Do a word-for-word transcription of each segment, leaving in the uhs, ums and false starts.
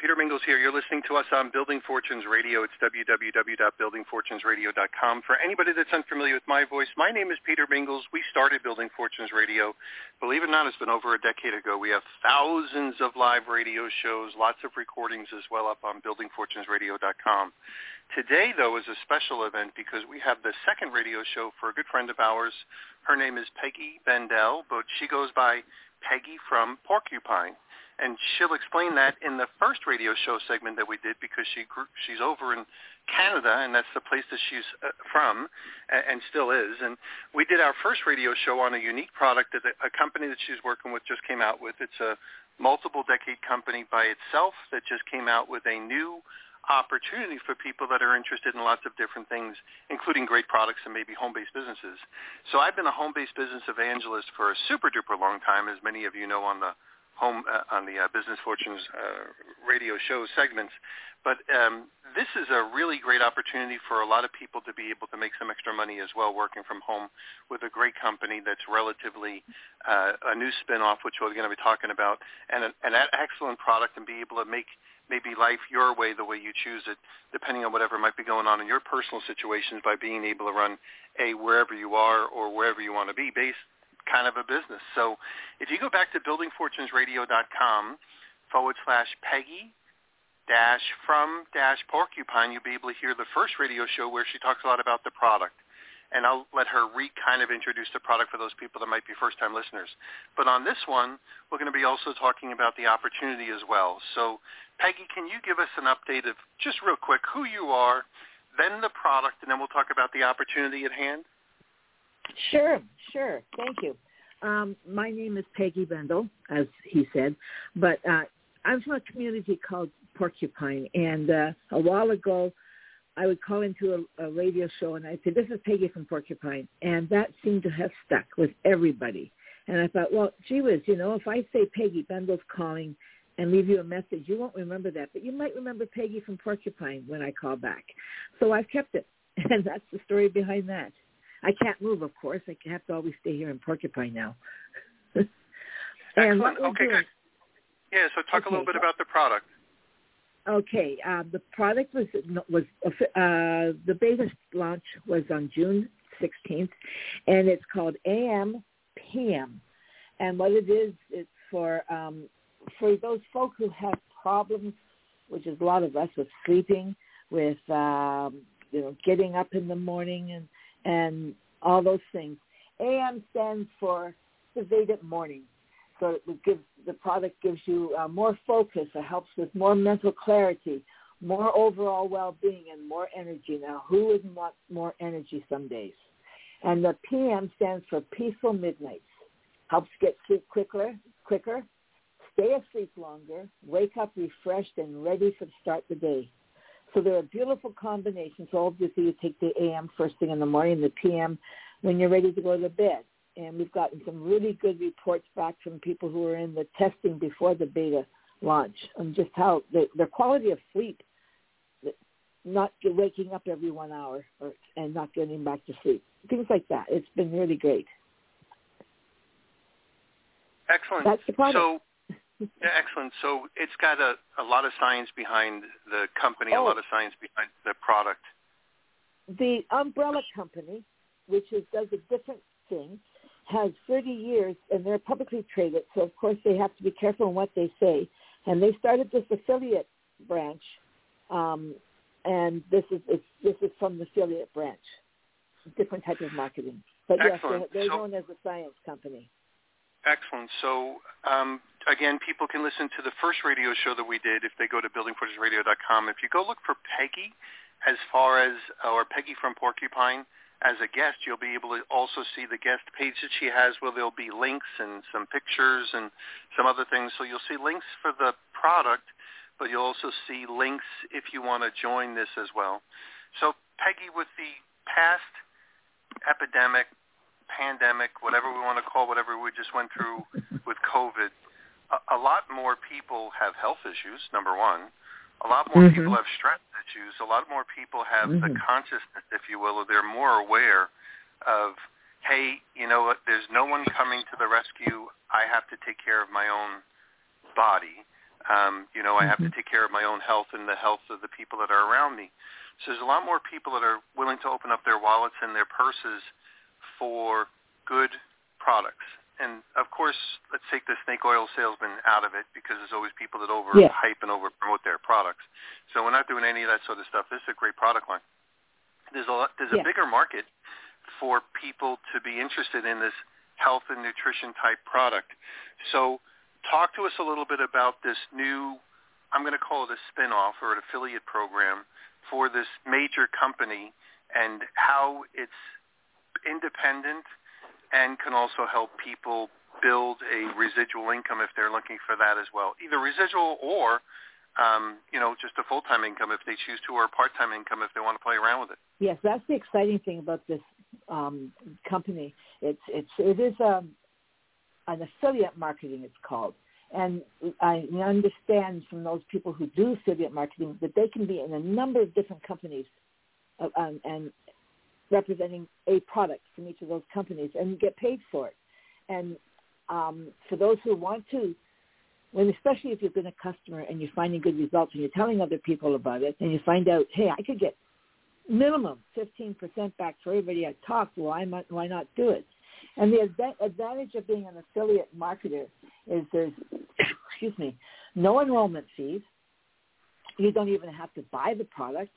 Peter Mingils here. You're listening to us on Building Fortunes Radio. It's w w w dot building fortunes radio dot com. For anybody that's unfamiliar with my voice, my name is Peter Mingils. We started Building Fortunes Radio. Believe it or not, it's been over a decade ago. We have thousands of live radio shows, lots of recordings as well up on building fortunes radio dot com. Today, though, is a special event because we have the second radio show for a good friend of ours. Her name is Peggy Bendell, but she goes by Peggy from Porcupine. And she'll explain that in the first radio show segment that we did because she grew, she's over in Canada, and that's the place that she's from and still is. And we did our first radio show on a unique product that a company that she's working with just came out with. It's a multiple-decade company by itself that just came out with a new opportunity for people that are interested in lots of different things, including great products and maybe home-based businesses. So I've been a home-based business evangelist for a super-duper long time, as many of you know on the home uh, on the uh, Business Fortunes uh, radio show segments. But um, this is a really great opportunity for a lot of people to be able to make some extra money as well working from home with a great company that's relatively uh, a new spin-off, which we're going to be talking about, and an, an excellent product, and be able to make maybe life your way the way you choose it, depending on whatever might be going on in your personal situations, by being able to run a wherever you are or wherever you want to be based kind of a business. So if you go back to building fortunes radio dot com forward slash Peggy dash from dash Porcupine, you'll be able to hear the first radio show where she talks a lot about the product. And I'll let her re kind of introduce the product for those people that might be first-time listeners. But on this one, we're going to be also talking about the opportunity as well. So Peggy, can you give us an update of just real quick who you are, then the product, and then we'll talk about the opportunity at hand? Sure, sure. Thank you. Um, my name is Peggy Bendell, as he said, but uh, I'm from a community called Porcupine, and uh, a while ago I would call into a, a radio show and I'd say, this is Peggy from Porcupine, and that seemed to have stuck with everybody. And I thought, well, gee whiz, you know, if I say Peggy Bendell's calling and leave you a message, you won't remember that, but you might remember Peggy from Porcupine when I call back. So I've kept it, and that's the story behind that. I can't move, of course. I have to always stay here in Porcupine now. and Excellent. Okay, good. Yeah, so talk okay. a little bit about the product. Okay. Uh, the product was, was uh, the beta launch was on June sixteenth, and it's called A M P M. And what it is, it's for, um, for those folk who have problems, which is a lot of us, with sleeping, with um, you know, getting up in the morning and and all those things. A M stands for the Vedic morning. So it would give, the product gives you uh, more focus. It helps with more mental clarity, more overall well-being, and more energy. Now, who wouldn't want more energy some days? And the P M stands for peaceful midnights. Helps get sleep quicker, quicker, stay asleep longer, wake up refreshed and ready to start the day. So they're a beautiful combination. So obviously you take the A M first thing in the morning, the P M when you're ready to go to bed. And we've gotten some really good reports back from people who were in the testing before the beta launch on just how the, their quality of sleep, not waking up every one hour or, and not getting back to sleep, things like that. It's been really great. Excellent. That's the product. So- Yeah, excellent. So it's got a, a lot of science behind the company, oh. a lot of science behind the product. The umbrella company, which is, does a different thing, has thirty years, and they're publicly traded, so of course they have to be careful in what they say. And they started this affiliate branch, um, and this is it's, this is from the affiliate branch, different type of marketing. But excellent. Yes, they're, they're so- known as a science company. Excellent. So, um, again, people can listen to the first radio show that we did if they go to building fortunes radio dot com. If you go look for Peggy as far as, or Peggy from Porcupine as a guest, you'll be able to also see the guest page that she has where there'll be links and some pictures and some other things. So you'll see links for the product, but you'll also see links if you want to join this as well. So Peggy, with the past epidemic, pandemic, whatever we want to call whatever we just went through with COVID, a, a lot more people have health issues, number one. A lot more mm-hmm. people have stress issues. A lot more people have mm-hmm. the consciousness, if you will, or they're more aware of, hey, you know what, there's no one coming to the rescue. I have to take care of my own body. Um, you know, I have to take care of my own health and the health of the people that are around me. So there's a lot more people that are willing to open up their wallets and their purses for good products. And, of course, let's take the snake oil salesman out of it, because there's always people that over yeah. hype and over promote their products. So we're not doing any of that sort of stuff. This is a great product line. There's a lot, there's yeah. a bigger market for people to be interested in this health and nutrition type product. So talk to us a little bit about this new, I'm going to call it a spin-off or an affiliate program for this major company, and how it's independent and can also help people build a residual income if they're looking for that as well. Either residual or, um, you know, just a full-time income if they choose to, or a part-time income if they want to play around with it. Yes, that's the exciting thing about this um, company. It's it's it is a, an affiliate marketing, it's called. And I understand from those people who do affiliate marketing that they can be in a number of different companies uh, um, and representing a product from each of those companies and get paid for it. And um, for those who want to, when especially if you've been a customer and you're finding good results and you're telling other people about it, and you find out, hey, I could get minimum fifteen percent back for everybody I talked, well, I might, why not do it? And the ad- advantage of being an affiliate marketer is there's, excuse me, no enrollment fees. You don't even have to buy the product.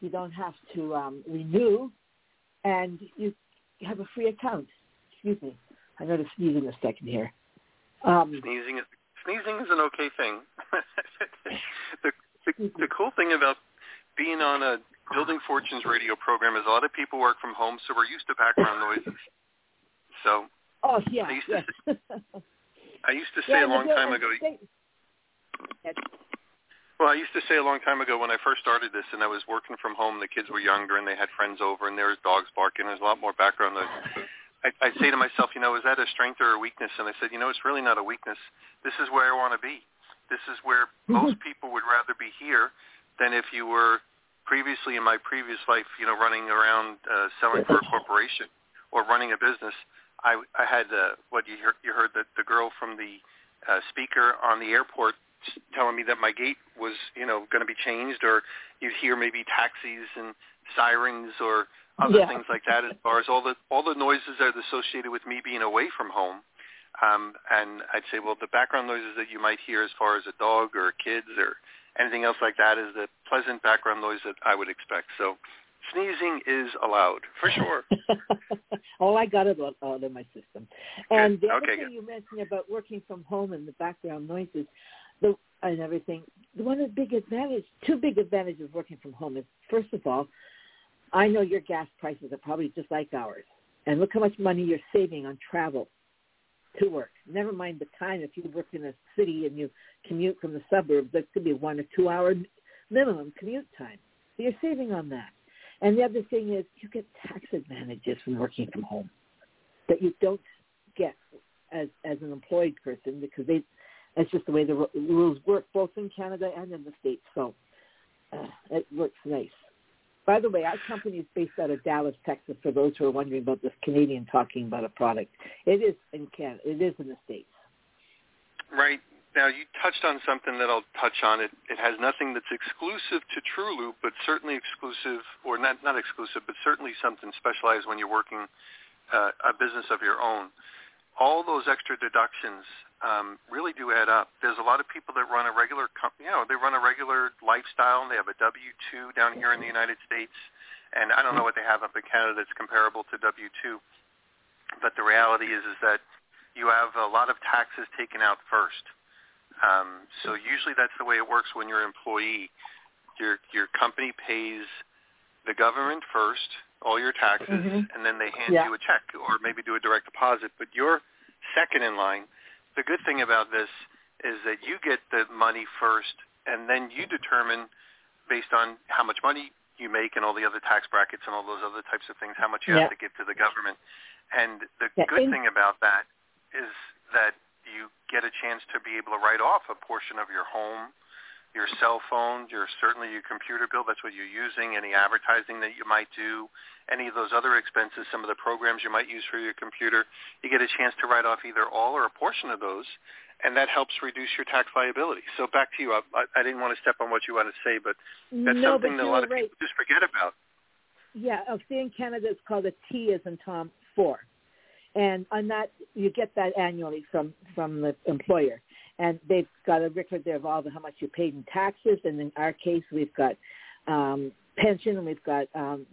You don't have to um, renew. And you have a free account. Excuse me. I got to sneeze in a second here. Um, sneezing, is, sneezing is an okay thing. the, the, the cool thing about being on a Building Fortunes radio program is a lot of people work from home, so we're used to background noises. So oh, yeah, I used to yeah. say, I used to say yeah, a long time ago. Well, I used to say a long time ago when I first started this and I was working from home, the kids were younger and they had friends over and there was dogs barking. There's a lot more background noise. I, I say to myself, you know, is that a strength or a weakness? And I said, you know, it's really not a weakness. This is where I want to be. This is where most people would rather be here than if you were previously in my previous life, you know, running around uh, selling for a corporation or running a business. I, I had uh, what you heard, you heard that the girl from the uh, speaker on the airport telling me that my gate was, you know, going to be changed, or you'd hear maybe taxis and sirens or other yeah. things like that, as far as all the all the noises that are associated with me being away from home. Um, and I'd say, well, the background noises that you might hear as far as a dog or kids or anything else like that is the pleasant background noise that I would expect. So sneezing is allowed, for sure. All I got it out of my system. And good. the other okay, thing good. you mentioned about working from home and the background noises, The, and everything, one of the big advantages, two big advantages of working from home is, first of all, I know your gas prices are probably just like ours. And look how much money you're saving on travel to work. Never mind the time. If you work in a city and you commute from the suburbs, that could be one or two hour minimum commute time. So you're saving on that. And the other thing is you get tax advantages from working from home that you don't get as, as an employed person, because they – that's just the way the rules work, both in Canada and in the States. So uh, it works nice. By the way, our company is based out of Dallas, Texas, for those who are wondering about this Canadian talking about a product. It is in Canada. It is in the States. Right. Now, you touched on something that I'll touch on. It, it has nothing that's exclusive to Trulu, but certainly exclusive, or not, not exclusive, but certainly something specialized when you're working uh, a business of your own. All those extra deductions um, really do add up. There's a lot of people that run a regular, com- you know, they run a regular lifestyle. And they have a W two down here in the United States, and I don't know what they have up in Canada that's comparable to W two. But the reality is, is that you have a lot of taxes taken out first. Um, so usually that's the way it works when you're an employee. Your your company pays the government first, all your taxes, mm-hmm. and then they hand yeah. you a check or maybe do a direct deposit. But you're second in line. The good thing about this is that you get the money first and then you determine, based on how much money you make and all the other tax brackets and all those other types of things, how much you yep. have to give to the government. And the yep. good thing about that is that you get a chance to be able to write off a portion of your home, your cell phone, your certainly your computer bill, that's what you're using, any advertising that you might do, any of those other expenses, some of the programs you might use for your computer. You get a chance to write off either all or a portion of those, and that helps reduce your tax liability. So back to you. I, I didn't want to step on what you wanted to say, but that's no, something but that a lot of right. people just forget about. Yeah, a fee in Canada is called a T as in Tom, four. And on that, you get that annually from, from the employer. And they've got a record there of all the how much you paid in taxes. And in our case, we've got um, pension and we've got um,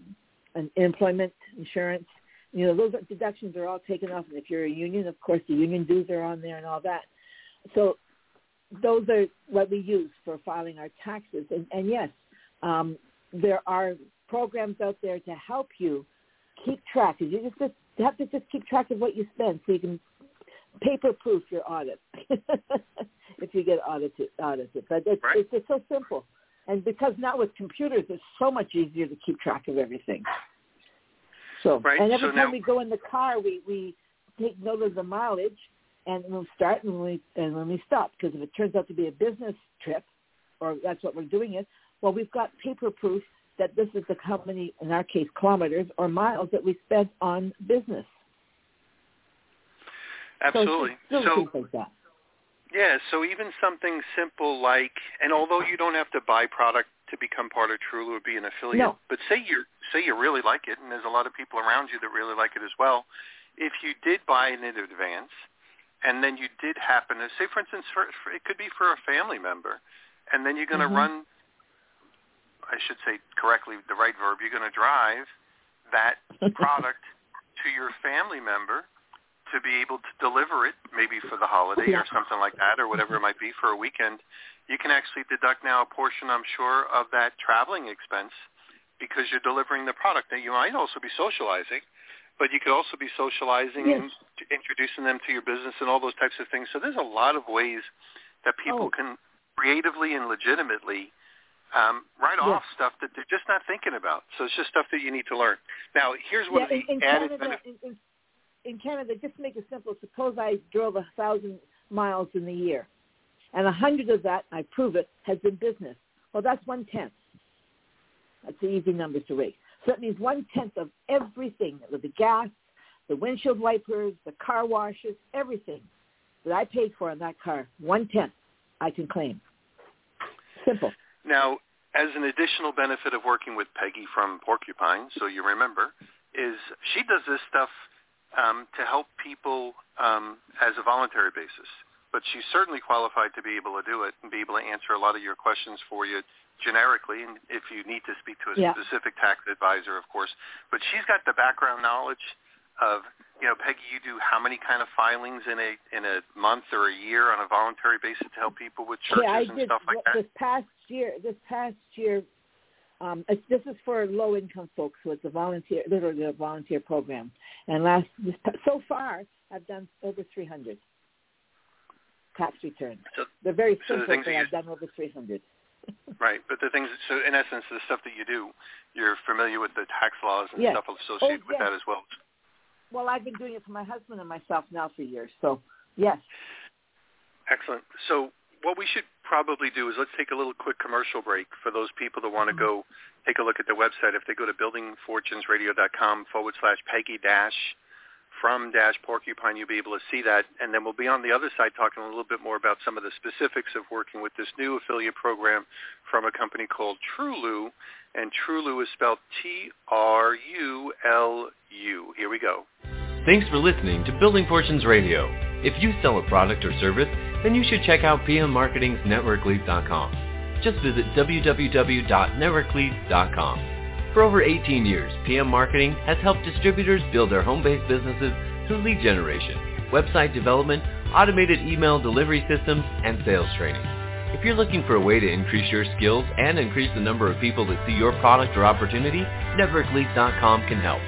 an employment insurance. You know, those deductions are all taken off. And if you're a union, of course, the union dues are on there and all that. So those are what we use for filing our taxes. And, and yes, um, there are programs out there to help you keep track. You just, just have to just keep track of what you spend so you can paper-proof your audit if you get audited. audited. But it's, right. it's, it's so simple. And because now with computers, it's so much easier to keep track of everything. So, right. And every so time now- we go in the car, we, we take note of the mileage. And we'll start and we and when we stop, because if it turns out to be a business trip, or that's what we're doing it, well, we've got paper proof that this is the company, in our case, kilometers or miles that we spent on business. Absolutely. So, so like that. yeah. So even something simple like, and although you don't have to buy product to become part of Trulu or be an affiliate, no. but say you say you really like it, and there's a lot of people around you that really like it as well. If you did buy it in advance. And then you did happen to, say, for instance, for, for, it could be for a family member, and then you're going to mm-hmm. run, I should say correctly the right verb, you're going to drive that product to your family member to be able to deliver it, maybe for the holiday yeah. or something like that, or whatever it might be for a weekend. You can actually deduct now a portion, I'm sure, of that traveling expense because you're delivering the product. Now, you might also be socializing. But you could also be socializing yes. and introducing them to your business and all those types of things. So there's a lot of ways that people oh. can creatively and legitimately um, write yes. off stuff that they're just not thinking about. So it's just stuff that you need to learn. Now, here's one yeah, of the in, in added Canada, benefits. In, in, in Canada, just to make it simple, suppose I drove one thousand miles in the year, and one hundred of that, I prove it, has been business. Well, that's one-tenth. That's the easy numbers to raise. So that means one-tenth of everything, the gas, the windshield wipers, the car washes, everything that I paid for in that car, one-tenth I can claim. Simple. Now, as an additional benefit of working with Peggy from Porcupine, so you remember, is she does this stuff um, to help people um, as a voluntary basis. But she's certainly qualified to be able to do it and be able to answer a lot of your questions for you generically, and if you need to speak to a yeah. specific tax advisor, of course. But she's got the background knowledge of, you know, Peggy, you do how many kind of filings in a in a month or a year on a voluntary basis to help people with churches yeah, I and did, stuff like that? This past year, this past year, um, this is for low-income folks, so it's a volunteer, literally a volunteer program. And last, this, so far, I've done over three hundred tax returns. So, They're very simple, so the but I've done over three hundred. Right, but the things, so in essence, the stuff that you do, you're familiar with the tax laws and yes. stuff associated oh, yes. with that as well. Well, I've been doing it for my husband and myself now for years, so yes. Excellent. So what we should probably do is let's take a little quick commercial break for those people that want to mm-hmm. go take a look at their website. If they go to buildingfortunesradio.com forward slash Peggy dash from dash Porcupine, you'll be able to see that. And then we'll be on the other side talking a little bit more about some of the specifics of working with this new affiliate program from a company called Trulu. And Trulu is spelled T R U L U. Here we go. Thanks for listening to Building Fortunes Radio. If you sell a product or service, then you should check out P M Marketing's network lead dot com. Just visit w w w dot network lead dot com. For over eighteen years, P M Marketing has helped distributors build their home-based businesses through lead generation, website development, automated email delivery systems, and sales training. If you're looking for a way to increase your skills and increase the number of people that see your product or opportunity, network lead dot com can help.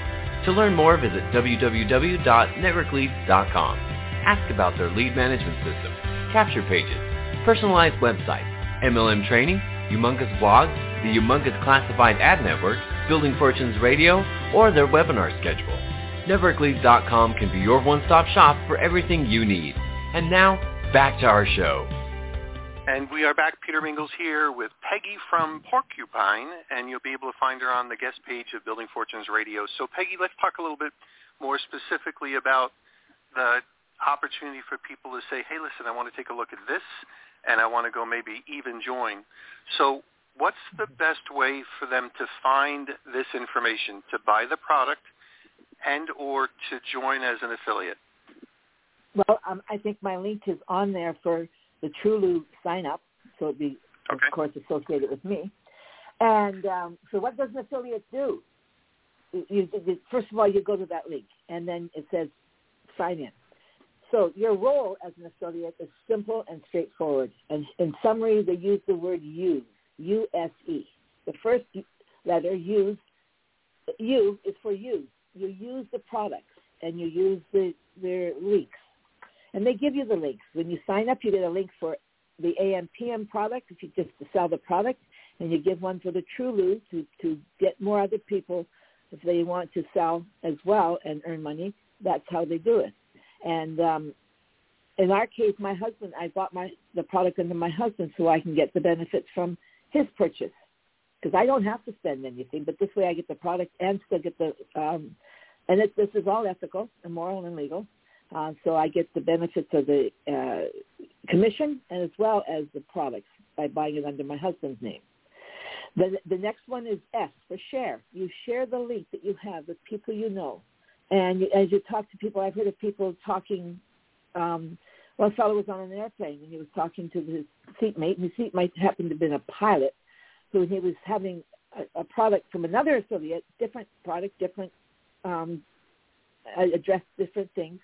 To learn more, visit w w w dot network lead dot com. Ask about their lead management system, capture pages, personalized websites, M L M Training, Humongous Blog, the Humongous Classified Ad Network, Building Fortunes Radio, or their webinar schedule. network lead dot com can be your one-stop shop for everything you need. And now, back to our show. And we are back. Peter Mingils here with Peggy from Porcupine, and you'll be able to find her on the guest page of Building Fortunes Radio. So, Peggy, let's talk a little bit more specifically about the opportunity for people to say, hey, listen, I want to take a look at this, and I want to go maybe even join. So what's the best way for them to find this information, to buy the product and or to join as an affiliate? Well, um, I think my link is on there for the Trulu sign-up, so it would be, okay. of course, associated with me. And um, so what does an affiliate do? You, you, you, first of all, you go to that link, and then it says sign in. So your role as an affiliate is simple and straightforward. And in summary, they use the word use, U S E. The first letter, use, U is for use. You use the products, and you use the, their links. And they give you the links. When you sign up, you get a link for the A M P M product, if you just sell the product, and you give one for the Trulu to, to get more other people if they want to sell as well and earn money. That's how they do it. And um, in our case, my husband, I bought my the product under my husband so I can get the benefits from his purchase because I don't have to spend anything, but this way I get the product and still get the um, – and it, this is all ethical and moral and legal. Uh, so I get the benefits of the uh, commission and as well as the products by buying it under my husband's name. The, the next one is S for share. You share the link that you have with people you know. And you, as you talk to people, I've heard of people talking, um, one fellow was on an airplane and he was talking to his seatmate, and his seatmate happened to have been a pilot, so he was having a, a product from another affiliate, different product, different, um, address different things.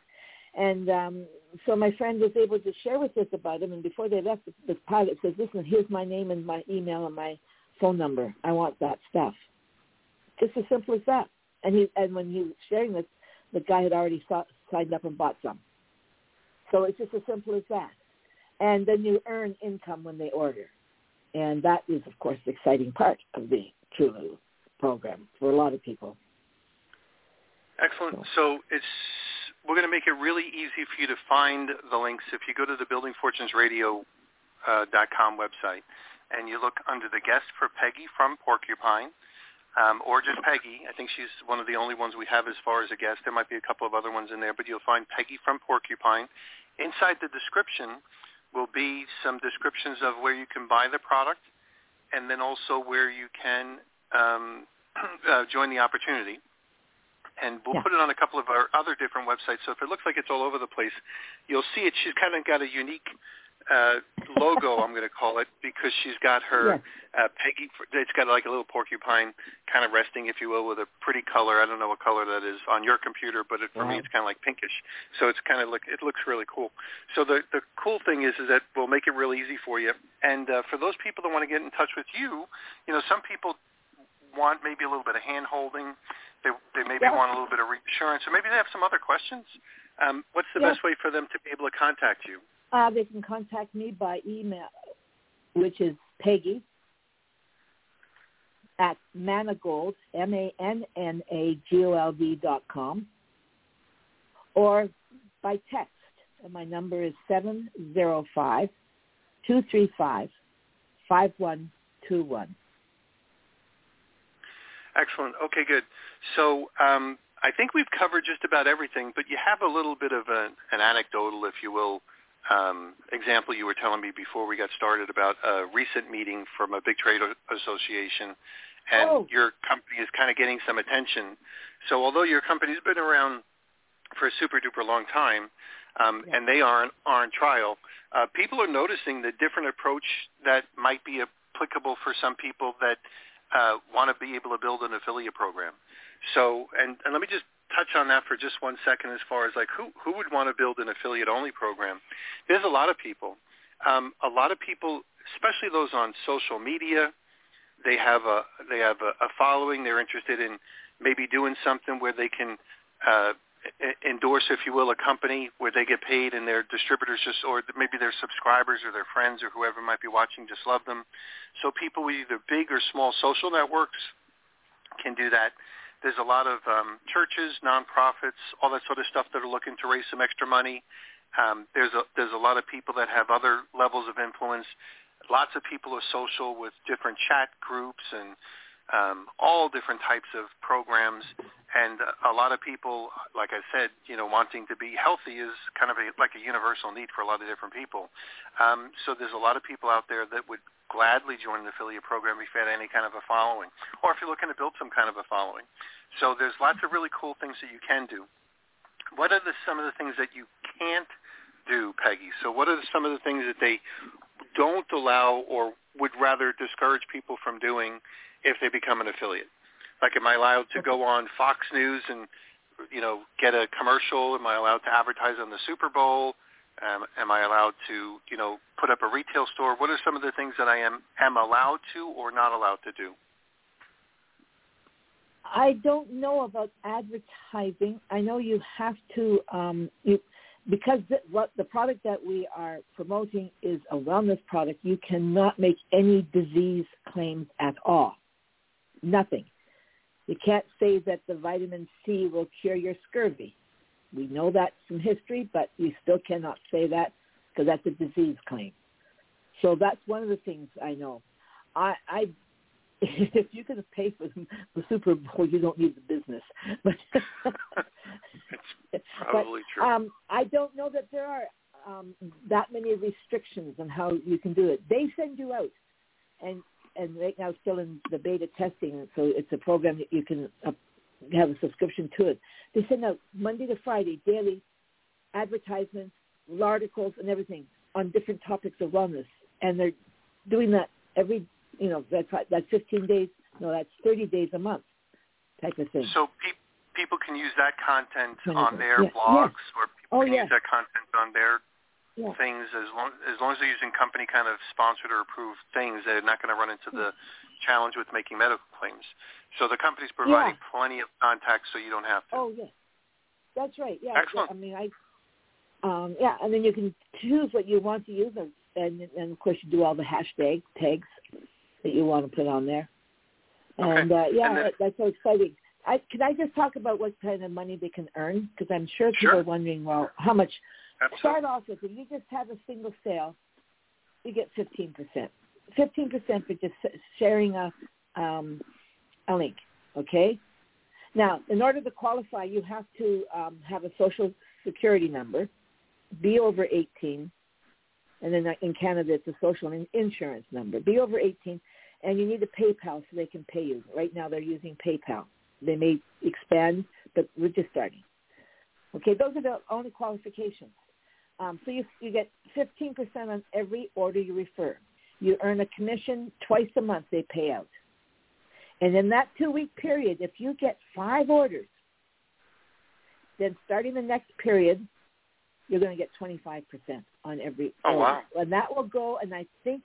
And um, so my friend was able to share with us about him. And before they left, the, the pilot says, listen, here's my name and my email and my phone number. I want that stuff. Just as simple as that. And he, and when he was sharing this, the guy had already saw, signed up and bought some. So it's just as simple as that. And then you earn income when they order. And that is, of course, the exciting part of the Trulu program for a lot of people. Excellent. So it's we're going to make it really easy for you to find the links. If you go to the building fortunes radio dot com website and you look under the guest for Peggy from Porcupine, um, or just Peggy. I think she's one of the only ones we have as far as a guest. There might be a couple of other ones in there, but you'll find Peggy from Porcupine. Inside the description will be some descriptions of where you can buy the product and then also where you can um, uh, join the opportunity. And we'll yeah. put it on a couple of our other different websites. So if it looks like it's all over the place, you'll see it. She's kind of got a unique uh, logo, I'm going to call it, because she's got her yeah. uh, Peggy. It's got like a little porcupine kind of resting, if you will, with a pretty color. I don't know what color that is on your computer, but it, for yeah. me, it's kind of like pinkish. So it's kind of look. It looks really cool. So the the cool thing is, is that we'll make it real easy for you. And uh, for those people that want to get in touch with you, you know, some people want maybe a little bit of hand-holding. They, they maybe yeah. want a little bit of reassurance, or maybe they have some other questions. Um, what's the yeah. best way for them to be able to contact you? Uh, they can contact me by email, which is Peggy at Mannagold, M A N N A G O L D dot com, or by text. And my number is seven zero five, two three five, five one two one. Excellent. Okay, good. So um, I think we've covered just about everything, but you have a little bit of a, an anecdotal, if you will, um, example you were telling me before we got started about a recent meeting from a big trade association, and oh. your company is kind of getting some attention. So although your company's been around for a super-duper long time, um, yeah. and they are on, are on trial, uh, people are noticing the different approach that might be applicable for some people that Uh, want to be able to build an affiliate program. So, and, and let me just touch on that for just one second as far as like who, who would want to build an affiliate-only program. There's a lot of people. Um, a lot of people, especially those on social media, they have a they have a, a following. They're interested in maybe doing something where they can uh, endorse, if you will, a company where they get paid and their distributors just, or maybe their subscribers or their friends or whoever might be watching just love them. So people with either big or small social networks can do that. There's a lot of um, churches, nonprofits, all that sort of stuff that are looking to raise some extra money. Um, there's a, there's a lot of people that have other levels of influence. Lots of people are social with different chat groups and um, all different types of programs. And a lot of people, like I said, you know, wanting to be healthy is kind of a, like a universal need for a lot of different people. Um, so there's a lot of people out there that would gladly join an affiliate program if you had any kind of a following, or if you're looking to build some kind of a following. So there's lots of really cool things that you can do. What are the, some of the things that you can't do, Peggy? So what are the, some of the things that they don't allow or would rather discourage people from doing if they become an affiliate? Like, am I allowed to go on Fox News and, you know, get a commercial? Am I allowed to advertise on the Super Bowl? Um, am I allowed to, you know, put up a retail store? What are some of the things that I am, am allowed to or not allowed to do? I don't know about advertising. I know you have to, um, you, because the, what, the product that we are promoting is a wellness product, you cannot make any disease claims at all. Nothing. You can't say that the vitamin C will cure your scurvy. We know that from history, but you still cannot say that because that's a disease claim. So that's one of the things I know. I, I if you could pay for the Super Bowl, you don't need the business. But it's probably but, true. Um, I don't know that there are um, that many restrictions on how you can do it. They send you out, and. And right now, still in the beta testing, so it's a program that you can uh, have a subscription to it. They send out Monday to Friday daily advertisements, articles, and everything on different topics of wellness. And they're doing that every, you know, that's that's fifteen days, no, that's thirty days a month type of thing. So pe- people can use that content on their yeah. blogs, yeah. or people oh, can yeah. use that content on their. Yeah. Things as long as long as they're using company kind of sponsored or approved things, they're not going to run into the challenge with making medical claims. So the company's providing yeah. plenty of contacts, so you don't have to. Oh yes, yeah. that's right. Yeah, excellent. Yeah, I mean, I um, yeah, and then you can choose what you want to use, and, and and of course you do all the hashtag tags that you want to put on there. And okay. uh, yeah, and then, that, that's so exciting. I, can I just talk about what kind of money they can earn? Because I'm sure people sure. are wondering, well, how much. Absolutely. Start off with, if you just have a single sale, you get fifteen percent. fifteen percent for just sharing a, um, a link, okay? Now, in order to qualify, you have to um, have a social security number, be over eighteen, and then in Canada it's a social insurance number, be over eighteen, and you need a PayPal so they can pay you. Right now they're using PayPal. They may expand, but we're just starting. Okay, those are the only qualifications. Um, so you you get fifteen percent on every order you refer. You earn a commission twice a month they pay out. And in that two-week period, if you get five orders, then starting the next period, you're going to get twenty-five percent on every oh, order. Wow. And that will go, and I think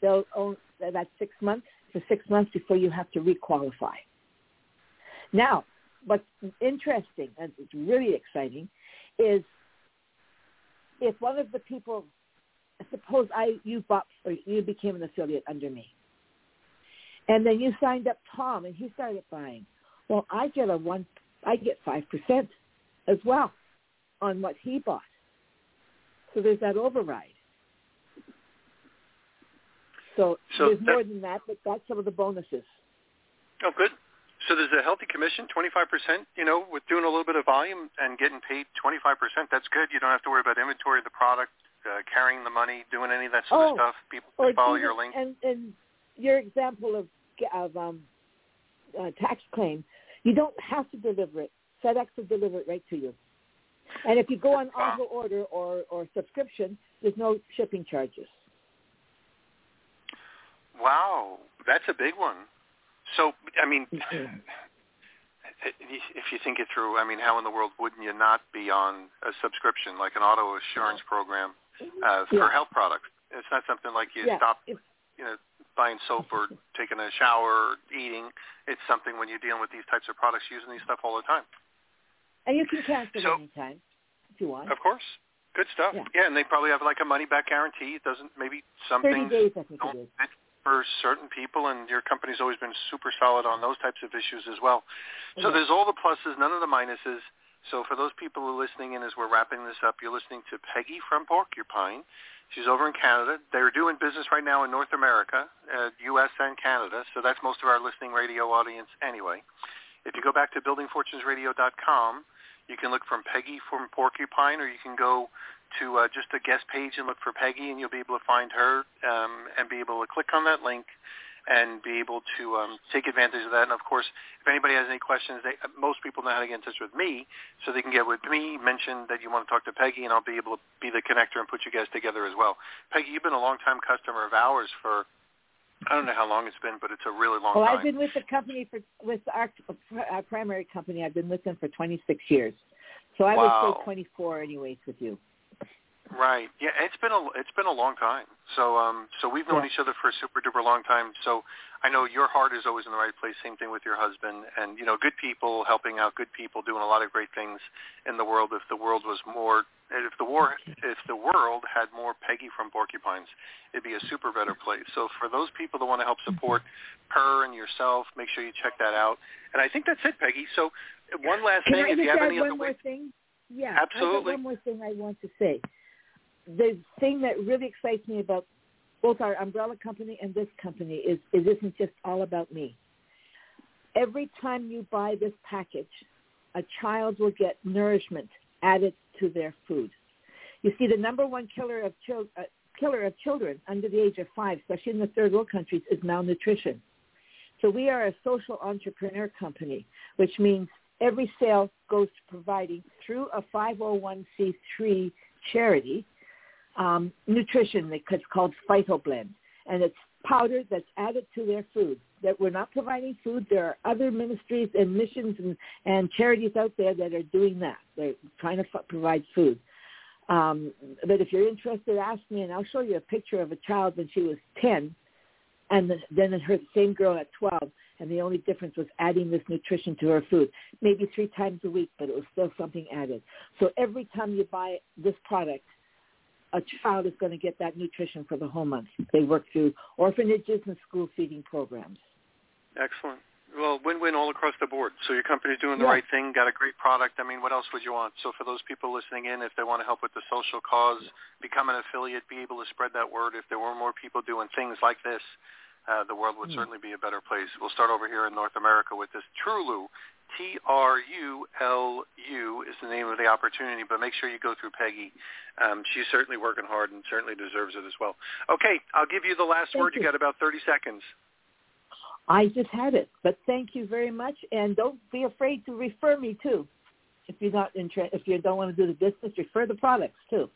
they'll own that's six months, for six months before you have to requalify. Now, what's interesting, and it's really exciting, is if one of the people, suppose I you bought or you became an affiliate under me, and then you signed up Tom, and he started buying. Well, I get a one, I get five percent as well on what he bought. So there's that override. So, so there's that, more than that, but that's some of the bonuses. Oh, good. So there's a healthy commission, twenty-five percent, you know, with doing a little bit of volume and getting paid twenty-five percent. That's good. You don't have to worry about inventory of the product, uh, carrying the money, doing any of that sort oh, of stuff. People can follow even, your link. And, and your example of, of um, uh, tax claim, you don't have to deliver it. FedEx will deliver it right to you. And if you go on wow. auto order or, or subscription, there's no shipping charges. Wow. That's a big one. So, I mean, if you think it through, I mean, how in the world wouldn't you not be on a subscription, like an auto assurance program uh, for yeah. health products? It's not something like you yeah. stop, you know, buying soap or taking a shower or eating. It's something when you're dealing with these types of products, using these stuff all the time. And you can cancel so, anytime if you want. Of course. Good stuff. Yeah. yeah, and they probably have like a money-back guarantee. It doesn't, maybe some things days, I think don't it is. fit for certain people, and your company's always been super solid on those types of issues as well. Okay. So there's all the pluses, none of the minuses. So for those people who are listening in as we're wrapping this up, you're listening to Peggy from Porcupine. She's over in Canada. They're doing business right now in North America, uh, U S and Canada, so that's most of our listening radio audience anyway. If you go back to building fortunes radio dot com, you can look from Peggy from Porcupine, or you can go to uh, just a guest page and look for Peggy, and you'll be able to find her um, and be able to click on that link and be able to um, take advantage of that. And, of course, if anybody has any questions, they, most people know how to get in touch with me, so they can get with me, mention that you want to talk to Peggy, and I'll be able to be the connector and put you guys together as well. Peggy, you've been a long-time customer of ours for, I don't know how long it's been, but it's a really long well, time. Well, I've been with the company, for with our, our primary company, I've been with them for twenty-six years. So I wow. would say twenty-four anyways with you. Right. Yeah, it's been a it's been a long time. So um, so we've known yeah. each other for a super duper long time. So I know your heart is always in the right place. Same thing with your husband, and you know, good people helping out, good people doing a lot of great things in the world. If the world was more, if the war, if the world had more Peggy from Porcupines, it'd be a super better place. So for those people that want to help support her and yourself, make sure you check that out. And I think that's it, Peggy. So one last Can thing, I if you have any one other more thing? Yeah, absolutely. One more thing I want to say. The thing that really excites me about both our umbrella company and this company is it isn't just all about me. Every time you buy this package, a child will get nourishment added to their food. You see, the number one killer of, chil- uh, killer of children under the age of five, especially in the third world countries, is malnutrition. So we are a social entrepreneur company, which means every sale goes to providing, through a five oh one c three charity, Um, nutrition, it's called Phytoblend, and it's powder that's added to their food. That we're not providing food. There are other ministries and missions and, and charities out there that are doing that. They're trying to f- provide food. Um, but if you're interested, ask me, and I'll show you a picture of a child when she was ten, and the, then her same girl at twelve, and the only difference was adding this nutrition to her food, maybe three times a week, but it was still something added. So every time you buy this product, a child is going to get that nutrition for the whole month. They work through orphanages and school feeding programs. Excellent. Well, win-win all across the board. So your company's doing the yeah. right thing, got a great product. I mean, what else would you want? So for those people listening in, if they want to help with the social cause, become an affiliate, be able to spread that word. If there were more people doing things like this, uh, the world would mm. certainly be a better place. We'll start over here in North America with this Trulu. T R U L U is the name of the opportunity, but make sure you go through Peggy. Um, she's certainly working hard and certainly deserves it as well. Okay, I'll give you the last thank word. You. you got about thirty seconds. I just had it, but thank you very much, and don't be afraid to refer me, too. If you're not intre- if you don't want to do the business, refer the products, too.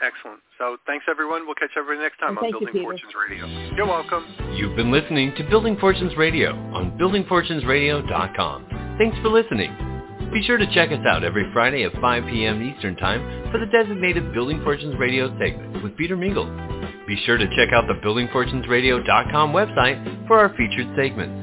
Excellent. So thanks, everyone. We'll catch everybody next time on Building Fortunes Radio. You're welcome. You've been listening to Building Fortunes Radio on building fortunes radio dot com. Thanks for listening. Be sure to check us out every Friday at five p.m. Eastern Time for the designated Building Fortunes Radio segment with Peter Mingils. Be sure to check out the building fortunes radio dot com website for our featured segments.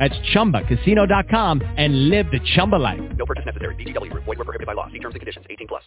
That's chumba casino dot com and live the Chumba life. No purchase necessary. B G W. Void where prohibited by law. See terms and conditions. eighteen plus.